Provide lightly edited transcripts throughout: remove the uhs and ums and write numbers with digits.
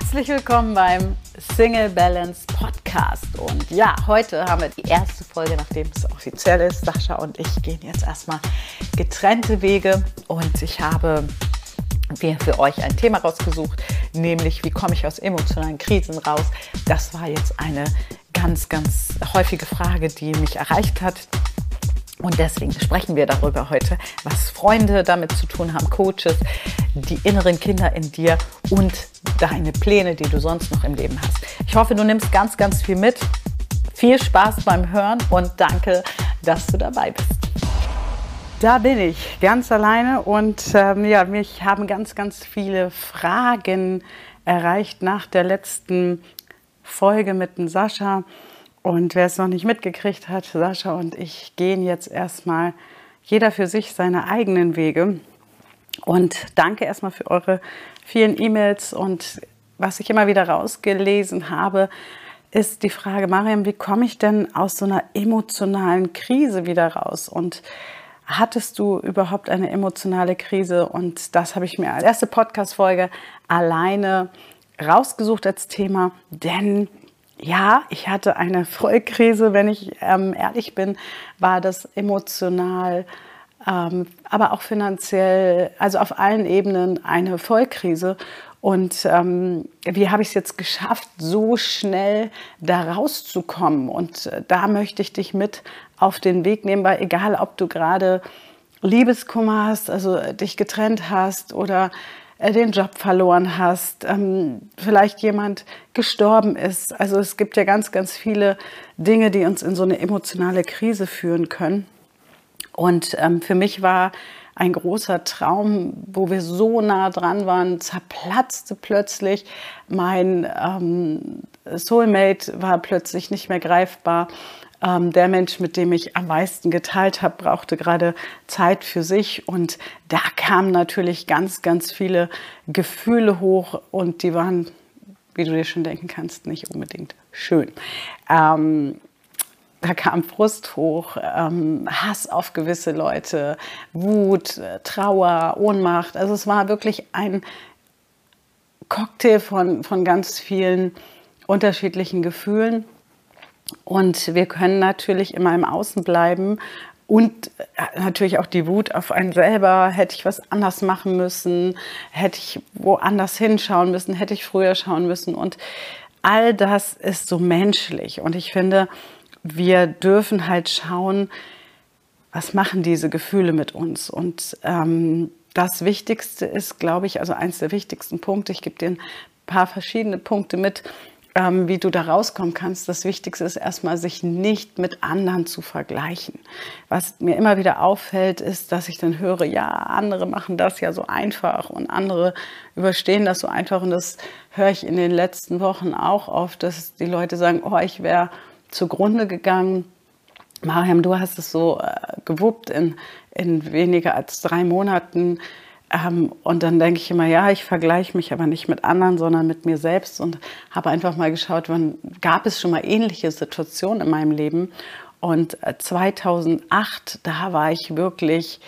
Herzlich willkommen beim Single Balance Podcast. Und ja, heute haben wir die erste Folge, nachdem es offiziell ist. Sascha und ich gehen jetzt erstmal getrennte Wege. Und ich habe mir für euch ein Thema rausgesucht, nämlich wie komme ich aus emotionalen Krisen raus. Das war jetzt eine ganz, ganz häufige Frage, die mich erreicht hat. Und deswegen sprechen wir darüber heute, was Freunde damit zu tun haben, Coaches, die inneren Kinder in dir und deine Pläne, die du sonst noch im Leben hast. Ich hoffe, du nimmst ganz, ganz viel mit. Viel Spaß beim Hören und danke, dass du dabei bist. Da bin ich ganz alleine und mich haben ganz, ganz viele Fragen erreicht nach der letzten Folge mit dem Sascha. Und wer es noch nicht mitgekriegt hat, Sascha und ich gehen jetzt erstmal jeder für sich seine eigenen Wege. Und danke erstmal für eure vielen E-Mails. Und was ich immer wieder rausgelesen habe, ist die Frage, Mariam, wie komme ich denn aus so einer emotionalen Krise wieder raus? Und hattest du überhaupt eine emotionale Krise? Und das habe ich mir als erste Podcast-Folge alleine rausgesucht als Thema, denn ja, ich hatte eine Vollkrise, wenn ich ehrlich bin, war das emotional, aber auch finanziell, also auf allen Ebenen eine Vollkrise. Und wie habe ich es jetzt geschafft, so schnell da rauszukommen? Und da möchte ich dich mit auf den Weg nehmen, weil egal, ob du gerade Liebeskummer hast, also dich getrennt hast oder den Job verloren hast, vielleicht jemand gestorben ist. Also es gibt ja ganz, ganz viele Dinge, die uns in so eine emotionale Krise führen können. Und für mich war ein großer Traum, wo wir so nah dran waren, zerplatzte plötzlich. Mein Soulmate war plötzlich nicht mehr greifbar. Der Mensch, mit dem ich am meisten geteilt habe, brauchte gerade Zeit für sich. Und da kamen natürlich ganz, ganz viele Gefühle hoch. Und die waren, wie du dir schon denken kannst, nicht unbedingt schön. Da kam Frust hoch, Hass auf gewisse Leute, Wut, Trauer, Ohnmacht. Also es war wirklich ein Cocktail von ganz vielen unterschiedlichen Gefühlen. Und wir können natürlich immer im Außen bleiben und natürlich auch die Wut auf einen selber. Hätte ich was anders machen müssen? Hätte ich woanders hinschauen müssen? Hätte ich früher schauen müssen? Und all das ist so menschlich. Und ich finde, wir dürfen halt schauen, was machen diese Gefühle mit uns? Und das Wichtigste ist, glaube ich, also eins der wichtigsten Punkte, ich gebe dir ein paar verschiedene Punkte mit, wie du da rauskommen kannst. Das Wichtigste ist erstmal, sich nicht mit anderen zu vergleichen. Was mir immer wieder auffällt, ist, dass ich dann höre, ja, andere machen das ja so einfach und andere überstehen das so einfach. Und das höre ich in den letzten Wochen auch oft, dass die Leute sagen, oh, ich wäre zugrunde gegangen. Mariam, du hast es so gewuppt in weniger als 3 Monaten. Und dann denke ich immer, ja, ich vergleiche mich aber nicht mit anderen, sondern mit mir selbst und habe einfach mal geschaut, wann gab es schon mal ähnliche Situationen in meinem Leben. Und 2008, da war ich wirklich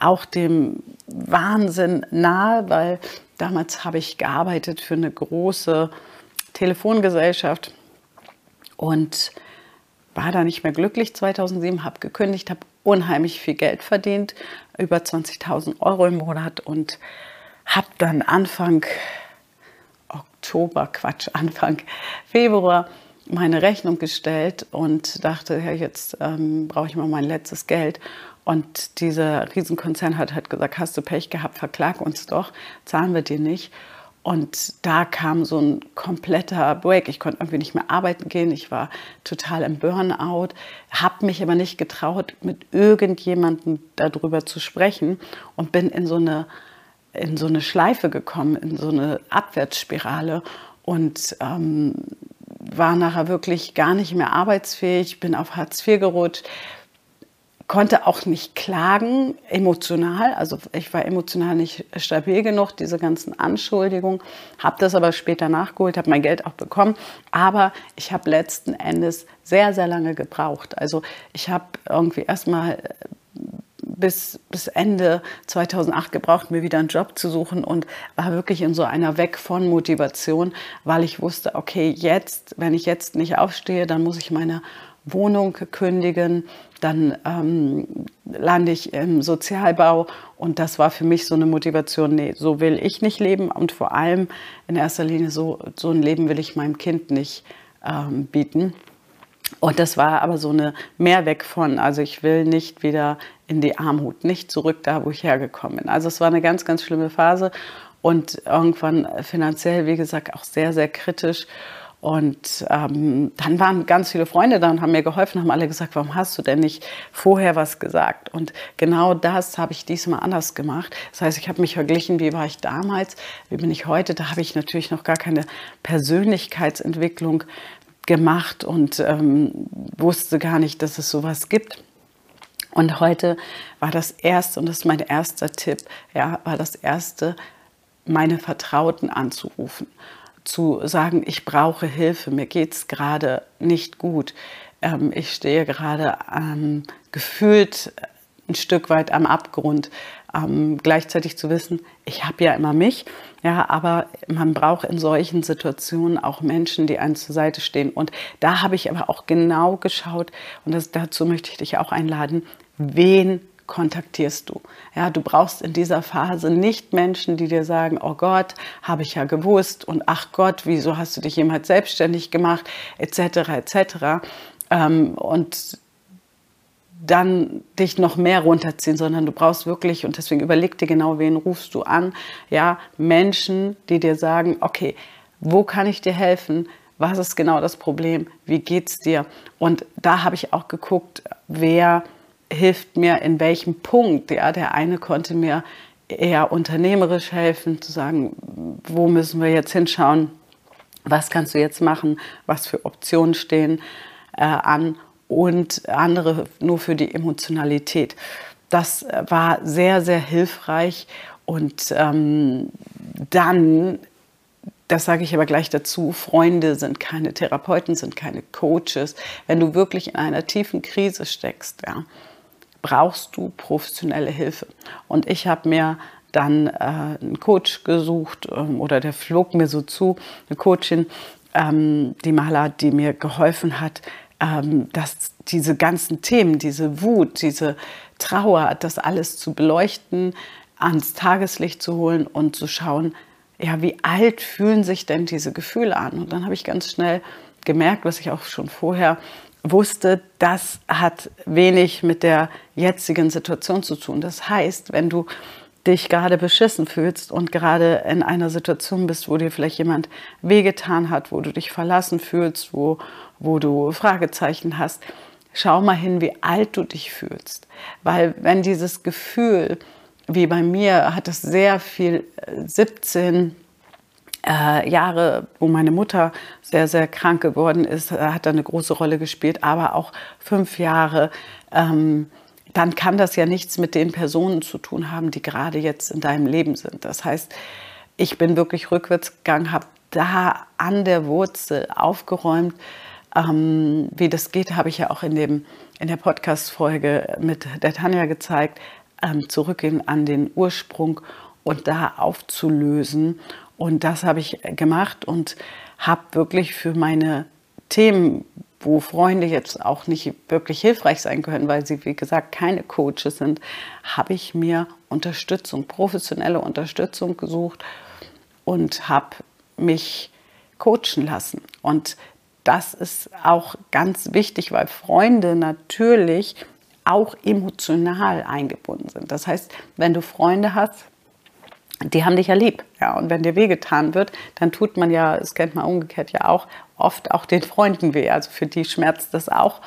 auch dem Wahnsinn nahe, weil damals habe ich gearbeitet für eine große Telefongesellschaft und war da nicht mehr glücklich. 2007 habe gekündigt, habe unheimlich viel Geld verdient, über 20.000 Euro im Monat und habe dann Anfang Februar meine Rechnung gestellt und dachte, ja, jetzt brauche ich mal mein letztes Geld. Und dieser Riesenkonzern hat gesagt, hast du Pech gehabt, verklag uns doch, zahlen wir dir nicht. Und da kam so ein kompletter Break. Ich konnte irgendwie nicht mehr arbeiten gehen. Ich war total im Burnout, habe mich aber nicht getraut, mit irgendjemandem darüber zu sprechen und bin in so eine Schleife gekommen, in so eine Abwärtsspirale und war nachher wirklich gar nicht mehr arbeitsfähig, bin auf Hartz IV gerutscht, konnte auch nicht klagen, emotional, also ich war emotional nicht stabil genug, diese ganzen Anschuldigungen, habe das aber später nachgeholt, habe mein Geld auch bekommen, aber ich habe letzten Endes sehr, sehr lange gebraucht. Also ich habe irgendwie erstmal bis Ende 2008 gebraucht, mir wieder einen Job zu suchen, und war wirklich in so einer Weg von Motivation, weil ich wusste, okay, jetzt, wenn ich jetzt nicht aufstehe, dann muss ich meine Wohnung kündigen, dann lande ich im Sozialbau, und das war für mich so eine Motivation, nee, so will ich nicht leben, und vor allem in erster Linie so ein Leben will ich meinem Kind nicht bieten. Und das war aber so eine mehr weg von, also ich will nicht wieder in die Armut, nicht zurück da, wo ich hergekommen bin. Also es war eine ganz, ganz schlimme Phase und irgendwann finanziell, wie gesagt, auch sehr, sehr kritisch. Und dann waren ganz viele Freunde da und haben mir geholfen, haben alle gesagt, warum hast du denn nicht vorher was gesagt? Und genau das habe ich diesmal anders gemacht. Das heißt, ich habe mich verglichen, wie war ich damals, wie bin ich heute. Da habe ich natürlich noch gar keine Persönlichkeitsentwicklung gemacht und wusste gar nicht, dass es sowas gibt. Und heute war das erste, und das ist mein erster Tipp, ja, war das erste, meine Vertrauten anzurufen, zu sagen, ich brauche Hilfe, mir geht's gerade nicht gut, ich stehe gerade gefühlt ein Stück weit am Abgrund. Gleichzeitig zu wissen, ich habe ja immer mich, ja, aber man braucht in solchen Situationen auch Menschen, die einen zur Seite stehen. Und da habe ich aber auch genau geschaut, und dazu möchte ich dich auch einladen, wen kontaktierst du? Ja, du brauchst in dieser Phase nicht Menschen, die dir sagen, oh Gott, habe ich ja gewusst, und ach Gott, wieso hast du dich jemals selbstständig gemacht, etc., etc. Und dann dich noch mehr runterziehen, sondern du brauchst wirklich, und deswegen überleg dir genau, wen rufst du an, ja, Menschen, die dir sagen, okay, wo kann ich dir helfen, was ist genau das Problem, wie geht's dir? Und da habe ich auch geguckt, wer hilft mir in welchem Punkt, ja, der eine konnte mir eher unternehmerisch helfen, zu sagen, wo müssen wir jetzt hinschauen, was kannst du jetzt machen, was für Optionen stehen an, und andere nur für die Emotionalität. Das war sehr, sehr hilfreich. Und dann, das sage ich aber gleich dazu, Freunde sind keine Therapeuten, sind keine Coaches. Wenn du wirklich in einer tiefen Krise steckst, ja, brauchst du professionelle Hilfe. Und ich habe mir dann einen Coach gesucht, oder der flog mir so zu, eine Coachin, die Mahler, die mir geholfen hat, dass diese ganzen Themen, diese Wut, diese Trauer, das alles zu beleuchten, ans Tageslicht zu holen und zu schauen, ja, wie alt fühlen sich denn diese Gefühle an? Und dann habe ich ganz schnell gemerkt, was ich auch schon vorher wusste, das hat wenig mit der jetzigen Situation zu tun. Das heißt, wenn du dich gerade beschissen fühlst und gerade in einer Situation bist, wo dir vielleicht jemand wehgetan hat, wo du dich verlassen fühlst, wo du Fragezeichen hast, schau mal hin, wie alt du dich fühlst. Weil wenn dieses Gefühl, wie bei mir, hat es sehr viel 17 Jahre, wo meine Mutter sehr, sehr krank geworden ist, hat da eine große Rolle gespielt, aber auch 5 Jahre, dann kann das ja nichts mit den Personen zu tun haben, die gerade jetzt in deinem Leben sind. Das heißt, ich bin wirklich rückwärts gegangen, habe da an der Wurzel aufgeräumt. Wie das geht, habe ich ja auch in der Podcast-Folge mit der Tanja gezeigt. Zurückgehen an den Ursprung und da aufzulösen. Und das habe ich gemacht und habe wirklich für meine Themen, wo Freunde jetzt auch nicht wirklich hilfreich sein können, weil sie, wie gesagt, keine Coaches sind, habe ich mir Unterstützung, professionelle Unterstützung gesucht und habe mich coachen lassen. Und das ist auch ganz wichtig, weil Freunde natürlich auch emotional eingebunden sind. Das heißt, wenn du Freunde hast, die haben dich ja lieb. Ja, und wenn dir wehgetan wird, dann tut man ja, das kennt man umgekehrt ja auch, oft auch den Freunden weh. Also für die schmerzt das auch.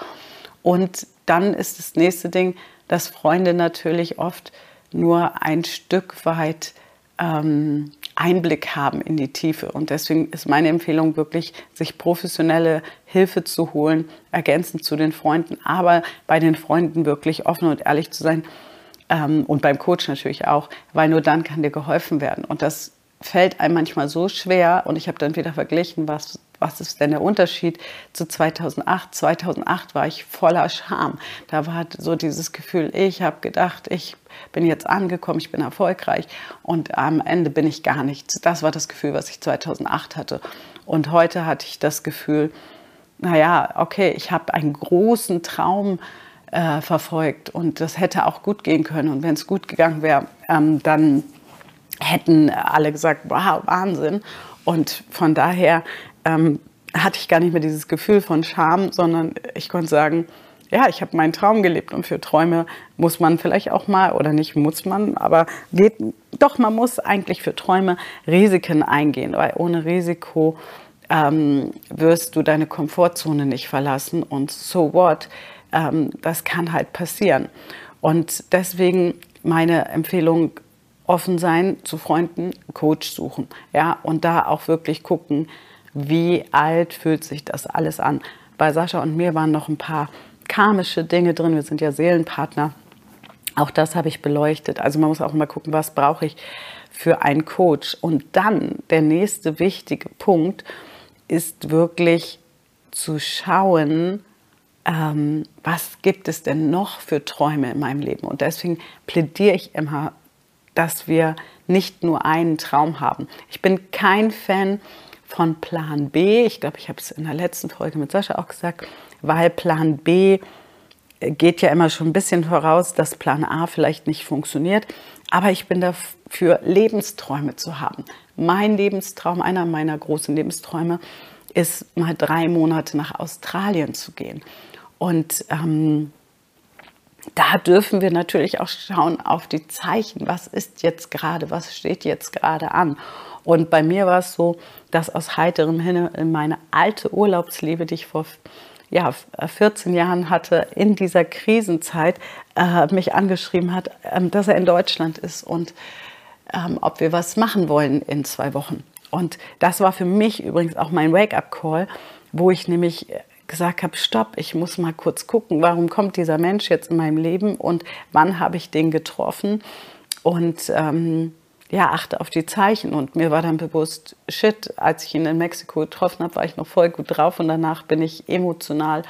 Und dann ist das nächste Ding, dass Freunde natürlich oft nur ein Stück weit Einblick haben in die Tiefe. Und deswegen ist meine Empfehlung wirklich, sich professionelle Hilfe zu holen, ergänzend zu den Freunden, aber bei den Freunden wirklich offen und ehrlich zu sein. Und beim Coach natürlich auch, weil nur dann kann dir geholfen werden. Und das fällt einem manchmal so schwer. Und ich habe dann wieder verglichen, was was ist denn der Unterschied zu 2008? 2008 war ich voller Scham. Da war so dieses Gefühl, ich habe gedacht, ich bin jetzt angekommen, ich bin erfolgreich und am Ende bin ich gar nichts. Das war das Gefühl, was ich 2008 hatte. Und heute hatte ich das Gefühl, naja, okay, ich habe einen großen Traum verfolgt und das hätte auch gut gehen können. Und wenn es gut gegangen wäre, dann hätten alle gesagt, wow, Wahnsinn. Und von daher hatte ich gar nicht mehr dieses Gefühl von Scham, sondern ich konnte sagen, ja, ich habe meinen Traum gelebt und für Träume muss man vielleicht auch mal, oder nicht muss man, aber geht, doch, man muss eigentlich für Träume Risiken eingehen, weil ohne Risiko wirst du deine Komfortzone nicht verlassen und so what, das kann halt passieren. Und deswegen meine Empfehlung, offen sein, zu Freunden, Coach suchen, ja, und da auch wirklich gucken, wie alt fühlt sich das alles an. Bei Sascha und mir waren noch ein paar karmische Dinge drin, wir sind ja Seelenpartner, auch das habe ich beleuchtet. Also man muss auch mal gucken, was brauche ich für einen Coach. Und dann der nächste wichtige Punkt ist wirklich zu schauen, was gibt es denn noch für Träume in meinem Leben. Und deswegen plädiere ich immer, dass wir nicht nur einen Traum haben. Ich bin kein Fan von Plan B. Ich glaube, ich habe es in der letzten Folge mit Sascha auch gesagt, weil Plan B geht ja immer schon ein bisschen voraus, dass Plan A vielleicht nicht funktioniert. Aber ich bin dafür, Lebensträume zu haben. Mein Lebenstraum, einer meiner großen Lebensträume, ist mal 3 Monate nach Australien zu gehen. Und da dürfen wir natürlich auch schauen auf die Zeichen. Was ist jetzt gerade? Was steht jetzt gerade an? Und bei mir war es so, dass aus heiterem Himmel meine alte Urlaubsliebe, die ich vor 14 Jahren hatte, in dieser Krisenzeit mich angeschrieben hat, dass er in Deutschland ist und ob wir was machen wollen in 2 Wochen. Und das war für mich übrigens auch mein Wake-up-Call, wo ich nämlich gesagt habe, stopp, ich muss mal kurz gucken, warum kommt dieser Mensch jetzt in meinem Leben und wann habe ich den getroffen und achte auf die Zeichen. Und mir war dann bewusst, shit, als ich ihn in Mexiko getroffen habe, war ich noch voll gut drauf und danach bin ich emotional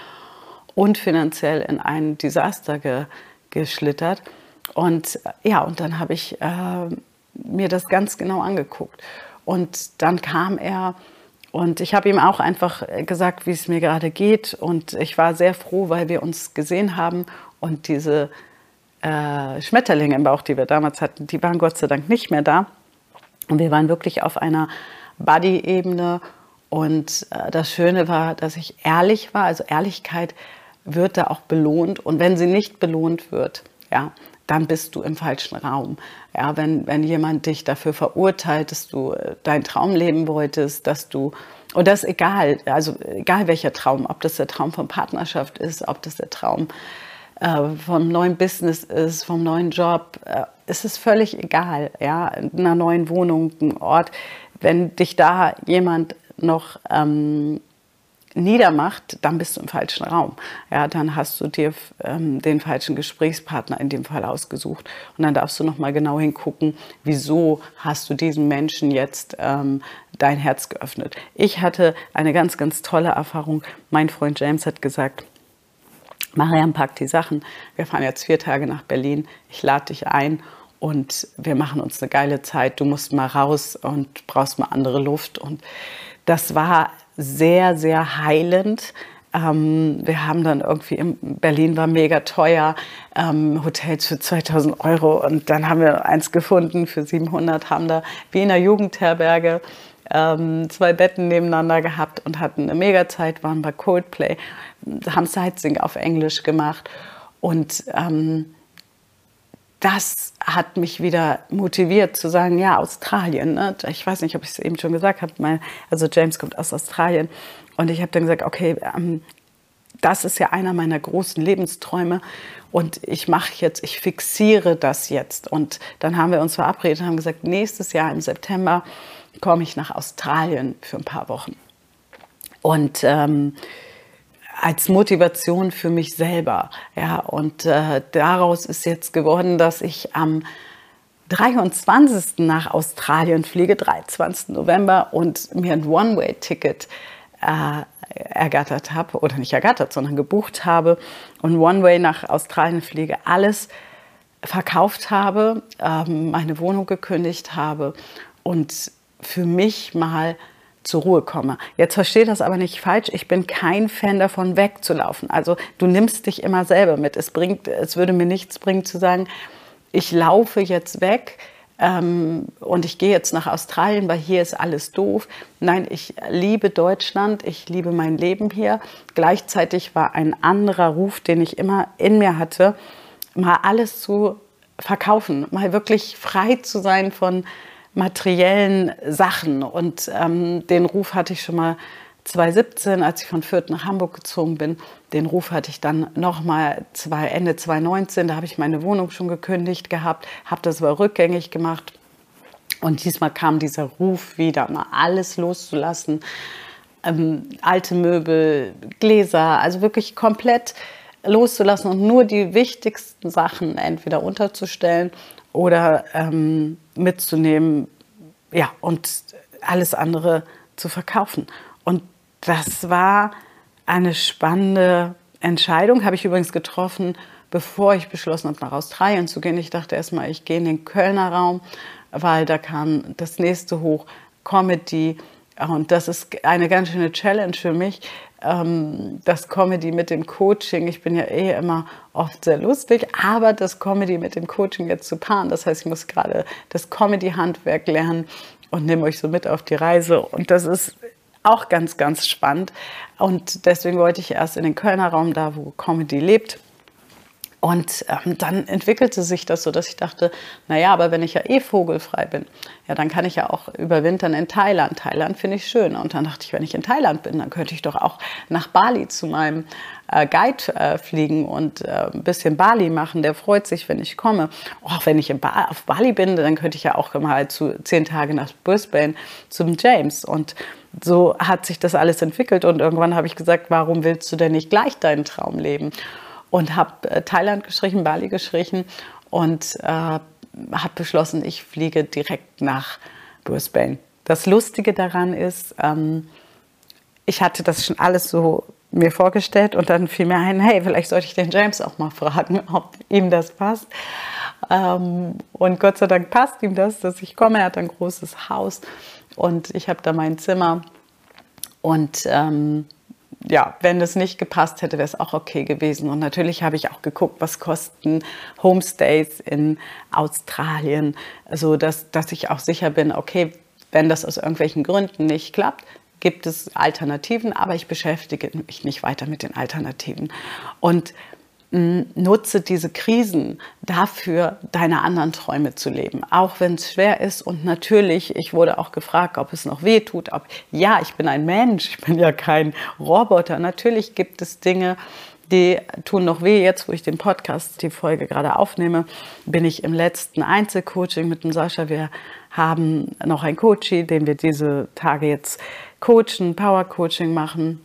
und finanziell in ein Desaster geschlittert. Und ja, und dann habe ich mir das ganz genau angeguckt. Und dann kam er und ich habe ihm auch einfach gesagt, wie es mir gerade geht. Und ich war sehr froh, weil wir uns gesehen haben. Und diese Schmetterlinge im Bauch, die wir damals hatten, die waren Gott sei Dank nicht mehr da. Und wir waren wirklich auf einer Buddy-Ebene. Und das Schöne war, dass ich ehrlich war. Also Ehrlichkeit wird da auch belohnt. Und wenn sie nicht belohnt wird, ja, dann bist du im falschen Raum. Ja, wenn jemand dich dafür verurteilt, dass du deinen Traum leben wolltest, dass du, und das ist egal, also egal welcher Traum, ob das der Traum von Partnerschaft ist, ob das der Traum vom neuen Business ist, vom neuen Job, es ist völlig egal, ja, in einer neuen Wohnung, einem Ort, wenn dich da jemand noch niedermacht, dann bist du im falschen Raum. Ja, dann hast du dir den falschen Gesprächspartner in dem Fall ausgesucht. Und dann darfst du nochmal genau hingucken, wieso hast du diesem Menschen jetzt dein Herz geöffnet. Ich hatte eine ganz, ganz tolle Erfahrung. Mein Freund James hat gesagt, Mariam, pack die Sachen. Wir fahren jetzt 4 Tage nach Berlin. Ich lade dich ein und wir machen uns eine geile Zeit. Du musst mal raus und brauchst mal andere Luft. Und das war sehr, sehr heilend. Wir haben dann irgendwie, in Berlin war mega teuer, Hotels für 2.000 Euro und dann haben wir eins gefunden für 700, haben da wie in einer Jugendherberge 2 Betten nebeneinander gehabt und hatten eine mega Zeit, waren bei Coldplay, haben Sightseeing auf Englisch gemacht und das hat mich wieder motiviert zu sagen, ja, Australien, ne? Ich weiß nicht, ob ich es eben schon gesagt habe, also James kommt aus Australien und ich habe dann gesagt, okay, das ist ja einer meiner großen Lebensträume und ich fixiere das jetzt. Und dann haben wir uns verabredet und haben gesagt, nächstes Jahr im September komme ich nach Australien für ein paar Wochen. Und als Motivation für mich selber. Ja, und daraus ist jetzt geworden, dass ich am 23. nach Australien fliege, 23. November, und mir ein One-Way-Ticket ergattert habe, oder nicht ergattert, sondern gebucht habe und One-Way nach Australien fliege, alles verkauft habe, meine Wohnung gekündigt habe und für mich mal zur Ruhe komme. Jetzt verstehe das aber nicht falsch, ich bin kein Fan davon, wegzulaufen. Also du nimmst dich immer selber mit. Es würde mir nichts bringen zu sagen, ich laufe jetzt weg, und ich gehe jetzt nach Australien, weil hier ist alles doof. Nein, ich liebe Deutschland, ich liebe mein Leben hier. Gleichzeitig war ein anderer Ruf, den ich immer in mir hatte, mal alles zu verkaufen, mal wirklich frei zu sein von materiellen Sachen. Und den Ruf hatte ich schon mal 2017, als ich von Fürth nach Hamburg gezogen bin. Den Ruf hatte ich dann nochmal Ende 2019, da habe ich meine Wohnung schon gekündigt gehabt, habe das aber rückgängig gemacht. Und diesmal kam dieser Ruf wieder, mal alles loszulassen. Alte Möbel, Gläser, also wirklich komplett loszulassen und nur die wichtigsten Sachen entweder unterzustellen oder mitzunehmen, ja, und alles andere zu verkaufen. Und das war eine spannende Entscheidung, habe ich übrigens getroffen, bevor ich beschlossen habe, nach Australien zu gehen. Ich dachte erstmal, ich gehe in den Kölner Raum, weil da kam das nächste hoch, Comedy. Und das ist eine ganz schöne Challenge für mich, das Comedy mit dem Coaching. Ich bin ja immer oft sehr lustig, aber das Comedy mit dem Coaching jetzt zu paaren. Das heißt, ich muss gerade das Comedy-Handwerk lernen und nehme euch so mit auf die Reise. Und das ist auch ganz, ganz spannend. Und deswegen wollte ich erst in den Kölner Raum, da wo Comedy lebt. Und dann entwickelte sich das so, dass ich dachte, naja, aber wenn ich ja vogelfrei bin, ja, dann kann ich ja auch überwintern in Thailand. Thailand finde ich schön. Und dann dachte ich, wenn ich in Thailand bin, dann könnte ich doch auch nach Bali zu meinem Guide fliegen und ein bisschen Bali machen. Der freut sich, wenn ich komme. Auch wenn ich auf Bali bin, dann könnte ich ja auch mal 10 Tage nach Brisbane zum James. Und so hat sich das alles entwickelt. Und irgendwann habe ich gesagt, warum willst du denn nicht gleich deinen Traum leben? Und habe Thailand gestrichen, Bali gestrichen und habe beschlossen, ich fliege direkt nach Brisbane. Das Lustige daran ist, ich hatte das schon alles so mir vorgestellt und dann fiel mir ein, hey, vielleicht sollte ich den James auch mal fragen, ob ihm das passt. Und Gott sei Dank passt ihm das, dass ich komme. Er hat ein großes Haus und ich habe da mein Zimmer und ja, wenn das nicht gepasst hätte, wäre es auch okay gewesen. Und natürlich habe ich auch geguckt, was kosten Homestays in Australien, also dass ich auch sicher bin, okay, wenn das aus irgendwelchen Gründen nicht klappt, gibt es Alternativen, aber ich beschäftige mich nicht weiter mit den Alternativen. Und nutze diese Krisen dafür, deine anderen Träume zu leben, auch wenn es schwer ist. Und natürlich, ich wurde auch gefragt, ob es noch weh tut. Ja, ich bin ein Mensch, ich bin ja kein Roboter. Natürlich gibt es Dinge, die tun noch weh. Jetzt, wo ich den Podcast, die Folge gerade aufnehme, bin ich im letzten Einzelcoaching mit dem Sascha. Wir haben noch einen Coachie, den wir diese Tage jetzt coachen, Power-Coaching machen.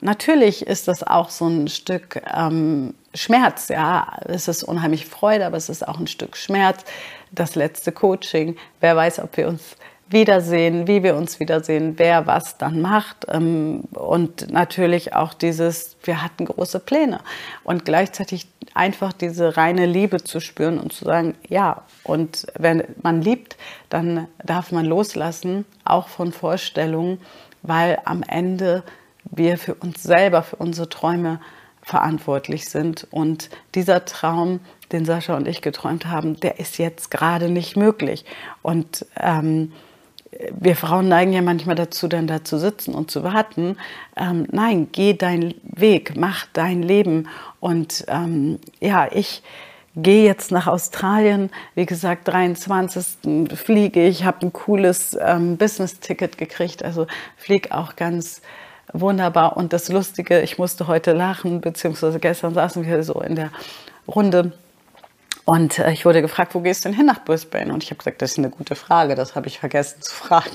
Natürlich ist das auch so ein Stück Schmerz, ja, es ist unheimlich Freude, aber es ist auch ein Stück Schmerz. Das letzte Coaching, wer weiß, ob wir uns wiedersehen, wie wir uns wiedersehen, wer was dann macht. Und natürlich auch dieses, wir hatten große Pläne und gleichzeitig einfach diese reine Liebe zu spüren und zu sagen, ja, und wenn man liebt, dann darf man loslassen, auch von Vorstellungen, weil am Ende wir für uns selber, für unsere Träume verantwortlich sind. Und dieser Traum, den Sascha und ich geträumt haben, der ist jetzt gerade nicht möglich. Und wir Frauen neigen ja manchmal dazu, dann da zu sitzen und zu warten. Nein, geh deinen Weg, mach dein Leben. Und ja, ich gehe jetzt nach Australien, wie gesagt, 23. fliege ich, habe ein cooles Business-Ticket gekriegt, also fliege auch ganz wunderbar. Und das Lustige, ich musste heute lachen, beziehungsweise gestern saßen wir so in der Runde und ich wurde gefragt, wo gehst du denn hin nach Brisbane? Und ich habe gesagt, das ist eine gute Frage, das habe ich vergessen zu fragen.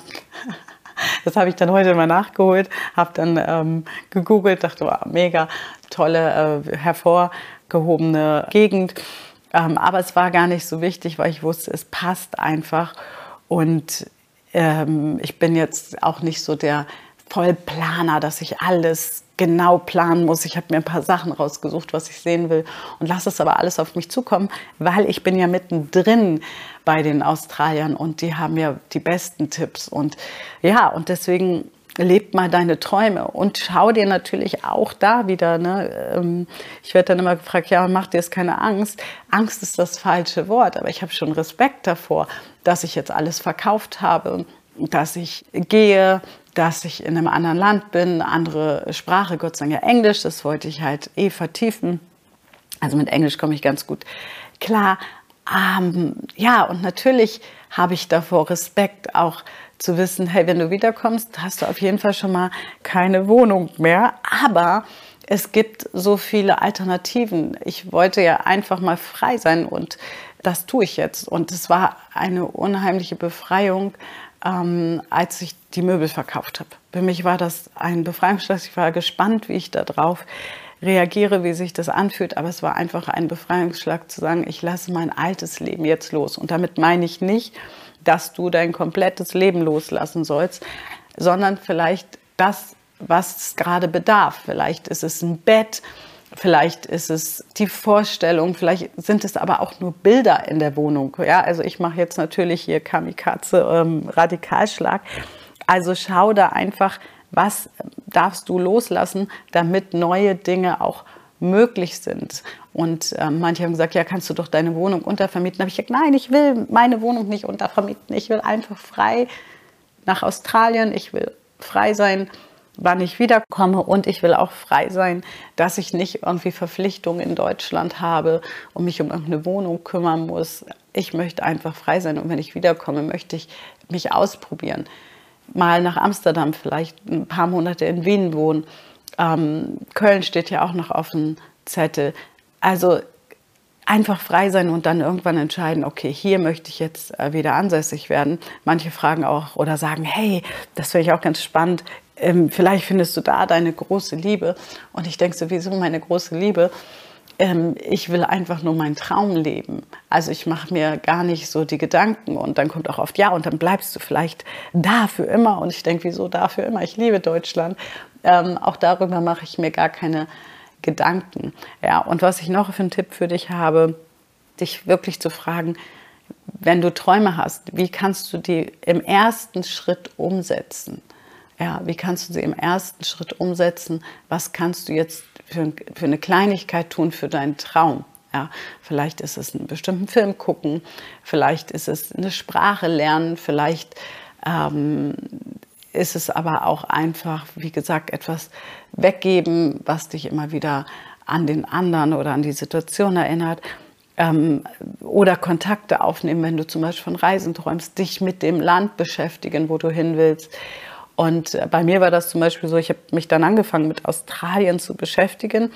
Das habe ich dann heute mal nachgeholt, habe dann gegoogelt, dachte, wow, mega tolle, hervorgehobene Gegend. Aber es war gar nicht so wichtig, weil ich wusste, es passt einfach. Und ich bin jetzt auch nicht so der voll Planer, dass ich alles genau planen muss. Ich habe mir ein paar Sachen rausgesucht, was ich sehen will und lasse es aber alles auf mich zukommen, weil ich bin ja mittendrin bei den Australiern und die haben ja die besten Tipps. Und ja, und deswegen lebt mal deine Träume und schau dir natürlich auch da wieder, ne? Ich werde dann immer gefragt, ja, mach dir jetzt keine Angst. Angst ist das falsche Wort, aber ich habe schon Respekt davor, dass ich jetzt alles verkauft habe, dass ich gehe, dass ich in einem anderen Land bin, andere Sprache, Gott sei Dank ja Englisch, das wollte ich halt vertiefen. Also mit Englisch komme ich ganz gut klar. Ja, und natürlich habe ich davor Respekt, auch zu wissen, hey, wenn du wiederkommst, hast du auf jeden Fall schon mal keine Wohnung mehr. Aber es gibt so viele Alternativen. Ich wollte ja einfach mal frei sein und das tue ich jetzt. Und es war eine unheimliche Befreiung, als ich die Möbel verkauft habe. Für mich war das ein Befreiungsschlag. Ich war gespannt, wie ich da drauf reagiere, wie sich das anfühlt. Aber es war einfach ein Befreiungsschlag zu sagen, ich lasse mein altes Leben jetzt los. Und damit meine ich nicht, dass du dein komplettes Leben loslassen sollst, sondern vielleicht das, was es gerade bedarf. Vielleicht ist es ein Bett, vielleicht ist es die Vorstellung, vielleicht sind es aber auch nur Bilder in der Wohnung. Ja, also ich mache jetzt natürlich hier Kamikaze, Radikalschlag. Also schau da einfach, was darfst du loslassen, damit neue Dinge auch möglich sind. Und manche haben gesagt, ja, kannst du doch deine Wohnung untervermieten. Da habe ich gesagt, nein, ich will meine Wohnung nicht untervermieten. Ich will einfach frei nach Australien. Ich will frei sein, wann ich wiederkomme, und ich will auch frei sein, dass ich nicht irgendwie Verpflichtungen in Deutschland habe und mich um irgendeine Wohnung kümmern muss. Ich möchte einfach frei sein und wenn ich wiederkomme, möchte ich mich ausprobieren. Mal nach Amsterdam, vielleicht ein paar Monate in Wien wohnen. Köln steht ja auch noch auf dem Zettel. Also einfach frei sein und dann irgendwann entscheiden, okay, hier möchte ich jetzt wieder ansässig werden. Manche fragen auch oder sagen, hey, das finde ich auch ganz spannend, vielleicht findest du da deine große Liebe. Und ich denke sowieso, meine große Liebe, ich will einfach nur meinen Traum leben. Also ich mache mir gar nicht so die Gedanken und dann kommt auch oft, ja, und dann bleibst du vielleicht da für immer. Und ich denke, wieso da für immer? Ich liebe Deutschland. Auch darüber mache ich mir gar keine Gedanken. Ja, und was ich noch für einen Tipp für dich habe, dich wirklich zu fragen, wenn du Träume hast, wie kannst du die im ersten Schritt umsetzen? Ja, wie kannst du sie im ersten Schritt umsetzen? Was kannst du jetzt für eine Kleinigkeit tun für deinen Traum? Ja, vielleicht ist es einen bestimmten Film gucken, vielleicht ist es eine Sprache lernen, vielleicht ist es aber auch einfach, wie gesagt, etwas weggeben, was dich immer wieder an den anderen oder an die Situation erinnert. Oder Kontakte aufnehmen, wenn du zum Beispiel von Reisen träumst, dich mit dem Land beschäftigen, wo du hin willst. Und bei mir war das zum Beispiel so, ich habe mich dann angefangen, mit Australien zu beschäftigen.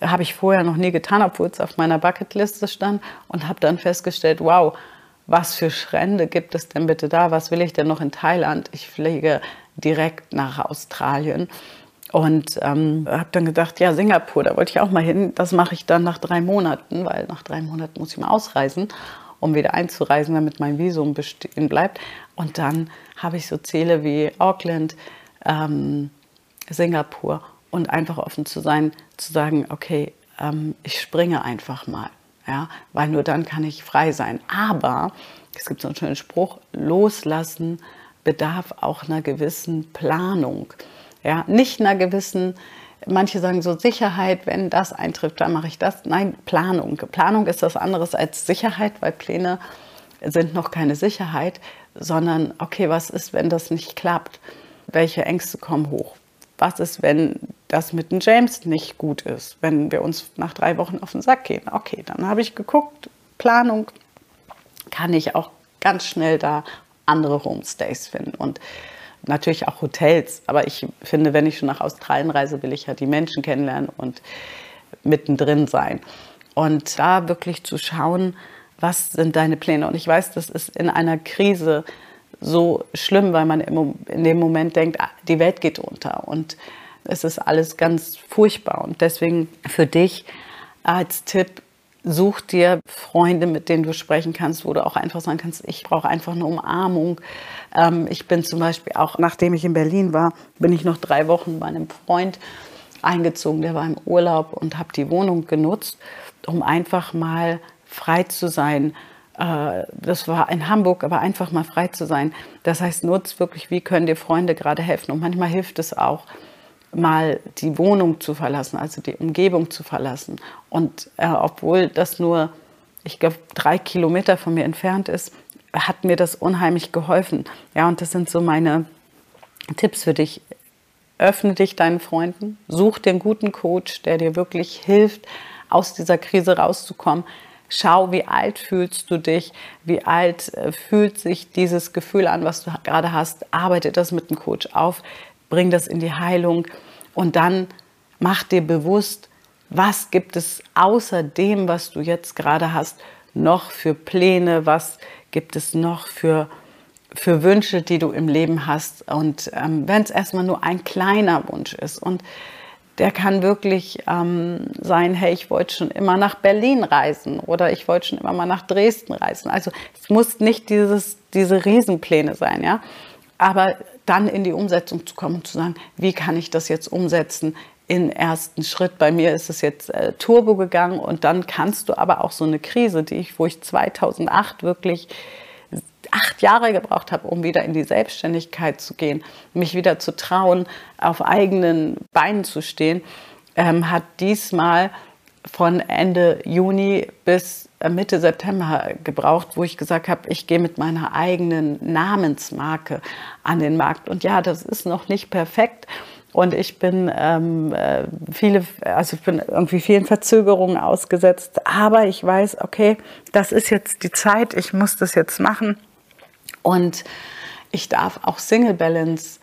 Habe ich vorher noch nie getan, obwohl es auf meiner Bucketliste stand. Und habe dann festgestellt, wow, was für Strände gibt es denn bitte da? Was will ich denn noch in Thailand? Ich fliege direkt nach Australien. Und habe dann gedacht, ja, Singapur, da wollte ich auch mal hin. Das mache ich dann nach 3 Monaten, weil nach 3 Monaten muss ich mal ausreisen, um wieder einzureisen, damit mein Visum bestehen bleibt. Und dann habe ich so Ziele wie Auckland, Singapur und einfach offen zu sein, zu sagen, okay, ich springe einfach mal. Ja, weil nur dann kann ich frei sein. Aber es gibt so einen schönen Spruch, loslassen bedarf auch einer gewissen Planung. Ja, nicht einer gewissen, manche sagen so Sicherheit, wenn das eintrifft, dann mache ich das. Nein, Planung. Planung ist was anderes als Sicherheit, weil Pläne sind noch keine Sicherheit, sondern okay, was ist, wenn das nicht klappt? Welche Ängste kommen hoch? Was ist, wenn das mit dem James nicht gut ist, wenn wir uns nach 3 Wochen auf den Sack gehen? Okay, dann habe ich geguckt, Planung, kann ich auch ganz schnell da andere Homestays finden und natürlich auch Hotels. Aber ich finde, wenn ich schon nach Australien reise, will ich ja die Menschen kennenlernen und mittendrin sein. Und da wirklich zu schauen, was sind deine Pläne? Und ich weiß, das ist in einer Krise so schlimm, weil man in dem Moment denkt, die Welt geht unter und es ist alles ganz furchtbar. Und deswegen für dich als Tipp, Such dir Freunde, mit denen du sprechen kannst, wo du auch einfach sagen kannst, ich brauche einfach eine Umarmung. Ich bin zum Beispiel auch, nachdem ich in Berlin war, bin ich noch 3 Wochen bei einem Freund eingezogen, der war im Urlaub, und habe die Wohnung genutzt, um einfach mal frei zu sein. Das war in Hamburg, aber einfach mal frei zu sein. Das heißt, nutzt wirklich, wie können dir Freunde gerade helfen? Und manchmal hilft es auch, mal die Wohnung zu verlassen, also die Umgebung zu verlassen. Und obwohl das nur, ich glaube, 3 Kilometer von mir entfernt ist, hat mir das unheimlich geholfen. Ja, und das sind so meine Tipps für dich. Öffne dich deinen Freunden, such den guten Coach, der dir wirklich hilft, aus dieser Krise rauszukommen. Schau, wie alt fühlst du dich, wie alt fühlt sich dieses Gefühl an, was du gerade hast. Arbeite das mit dem Coach auf, bring das in die Heilung und dann mach dir bewusst, was gibt es außer dem, was du jetzt gerade hast, noch für Pläne, was gibt es noch für Wünsche, die du im Leben hast. Und wenn es erstmal nur ein kleiner Wunsch ist, und der kann wirklich sein, hey, ich wollte schon immer nach Berlin reisen oder ich wollte schon immer mal nach Dresden reisen. Also es muss nicht diese Riesenpläne sein, ja? Aber dann in die Umsetzung zu kommen und zu sagen, wie kann ich das jetzt umsetzen im ersten Schritt? Bei mir ist es jetzt Turbo gegangen, und dann kannst du aber auch so eine Krise, wo ich 2008 wirklich 8 Jahre gebraucht habe, um wieder in die Selbstständigkeit zu gehen, mich wieder zu trauen, auf eigenen Beinen zu stehen, hat diesmal von Ende Juni bis Mitte September gebraucht, wo ich gesagt habe, ich gehe mit meiner eigenen Namensmarke an den Markt. Und ja, das ist noch nicht perfekt. Und ich bin vielen Verzögerungen ausgesetzt. Aber ich weiß, okay, das ist jetzt die Zeit, ich muss das jetzt machen. Und ich darf auch Single Balance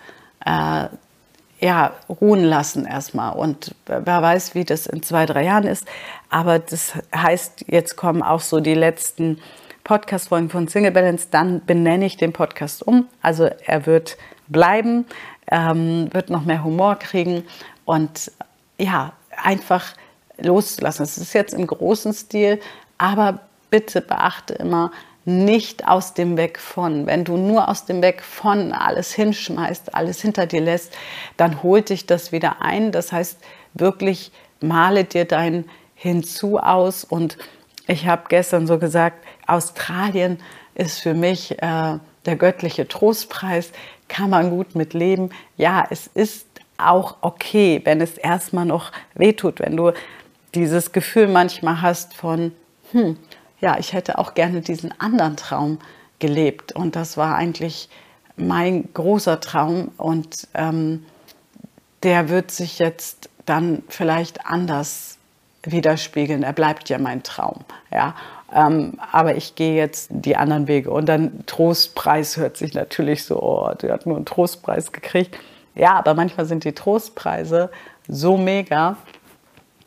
ruhen lassen erstmal. Und wer weiß, wie das in 2-3 Jahren ist. Aber das heißt, jetzt kommen auch so die letzten Podcast-Folgen von Single Balance. Dann benenne ich den Podcast um. Also er wird bleiben, wird noch mehr Humor kriegen und ja, einfach loslassen. Es ist jetzt im großen Stil, aber bitte beachte immer, nicht aus dem Weg von. Wenn du nur aus dem Weg von alles hinschmeißt, alles hinter dir lässt, dann holt dich das wieder ein. Das heißt, wirklich male dir dein Hinzu aus. Und ich habe gestern so gesagt, Australien ist für mich der göttliche Trostpreis. Kann man gut mit leben. Ja, es ist auch okay, wenn es erstmal noch wehtut, wenn du dieses Gefühl manchmal hast von, ja, ich hätte auch gerne diesen anderen Traum gelebt. Und das war eigentlich mein großer Traum. Und der wird sich jetzt dann vielleicht anders widerspiegeln. Er bleibt ja mein Traum. Ja? Aber ich gehe jetzt die anderen Wege. Und dann Trostpreis hört sich natürlich so, oh, die hat nur einen Trostpreis gekriegt. Ja, aber manchmal sind die Trostpreise so mega.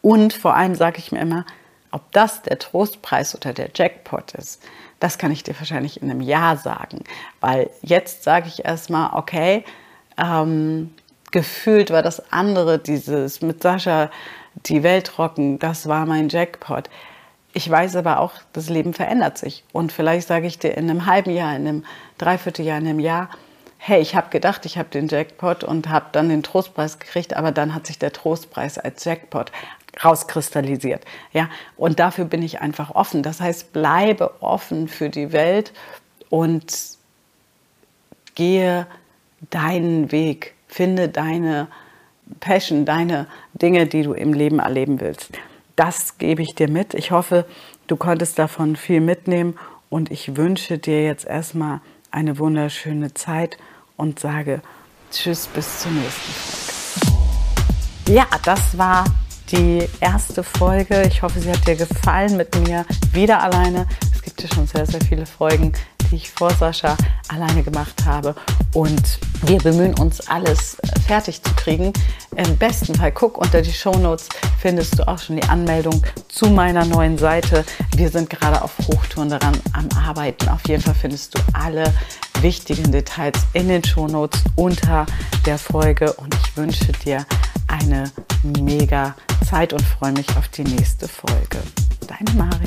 Und vor allem sage ich mir immer, ob das der Trostpreis oder der Jackpot ist, das kann ich dir wahrscheinlich in einem Jahr sagen. Weil jetzt sage ich erstmal, okay, gefühlt war das andere, dieses mit Sascha die Welt rocken, das war mein Jackpot. Ich weiß aber auch, das Leben verändert sich. Und vielleicht sage ich dir in einem halben Jahr, in einem Dreivierteljahr, in einem Jahr, hey, ich habe gedacht, ich habe den Jackpot und habe dann den Trostpreis gekriegt, aber dann hat sich der Trostpreis als Jackpot rauskristallisiert. Ja? Und dafür bin ich einfach offen. Das heißt, bleibe offen für die Welt und gehe deinen Weg. Finde deine Passion, deine Dinge, die du im Leben erleben willst. Das gebe ich dir mit. Ich hoffe, du konntest davon viel mitnehmen, und ich wünsche dir jetzt erstmal eine wunderschöne Zeit und sage tschüss, bis zur nächsten Folge. Ja, das war die erste Folge. Ich hoffe, sie hat dir gefallen, mit mir wieder alleine. Es gibt ja schon sehr, sehr viele Folgen, die ich vor Sascha alleine gemacht habe. Und wir bemühen uns, alles fertig zu kriegen. Im besten Fall guck, unter die Shownotes findest du auch schon die Anmeldung zu meiner neuen Seite. Wir sind gerade auf Hochtouren daran am Arbeiten. Auf jeden Fall findest du alle wichtigen Details in den Shownotes unter der Folge. Und ich wünsche dir eine mega Zeit und freue mich auf die nächste Folge. Deine Maria.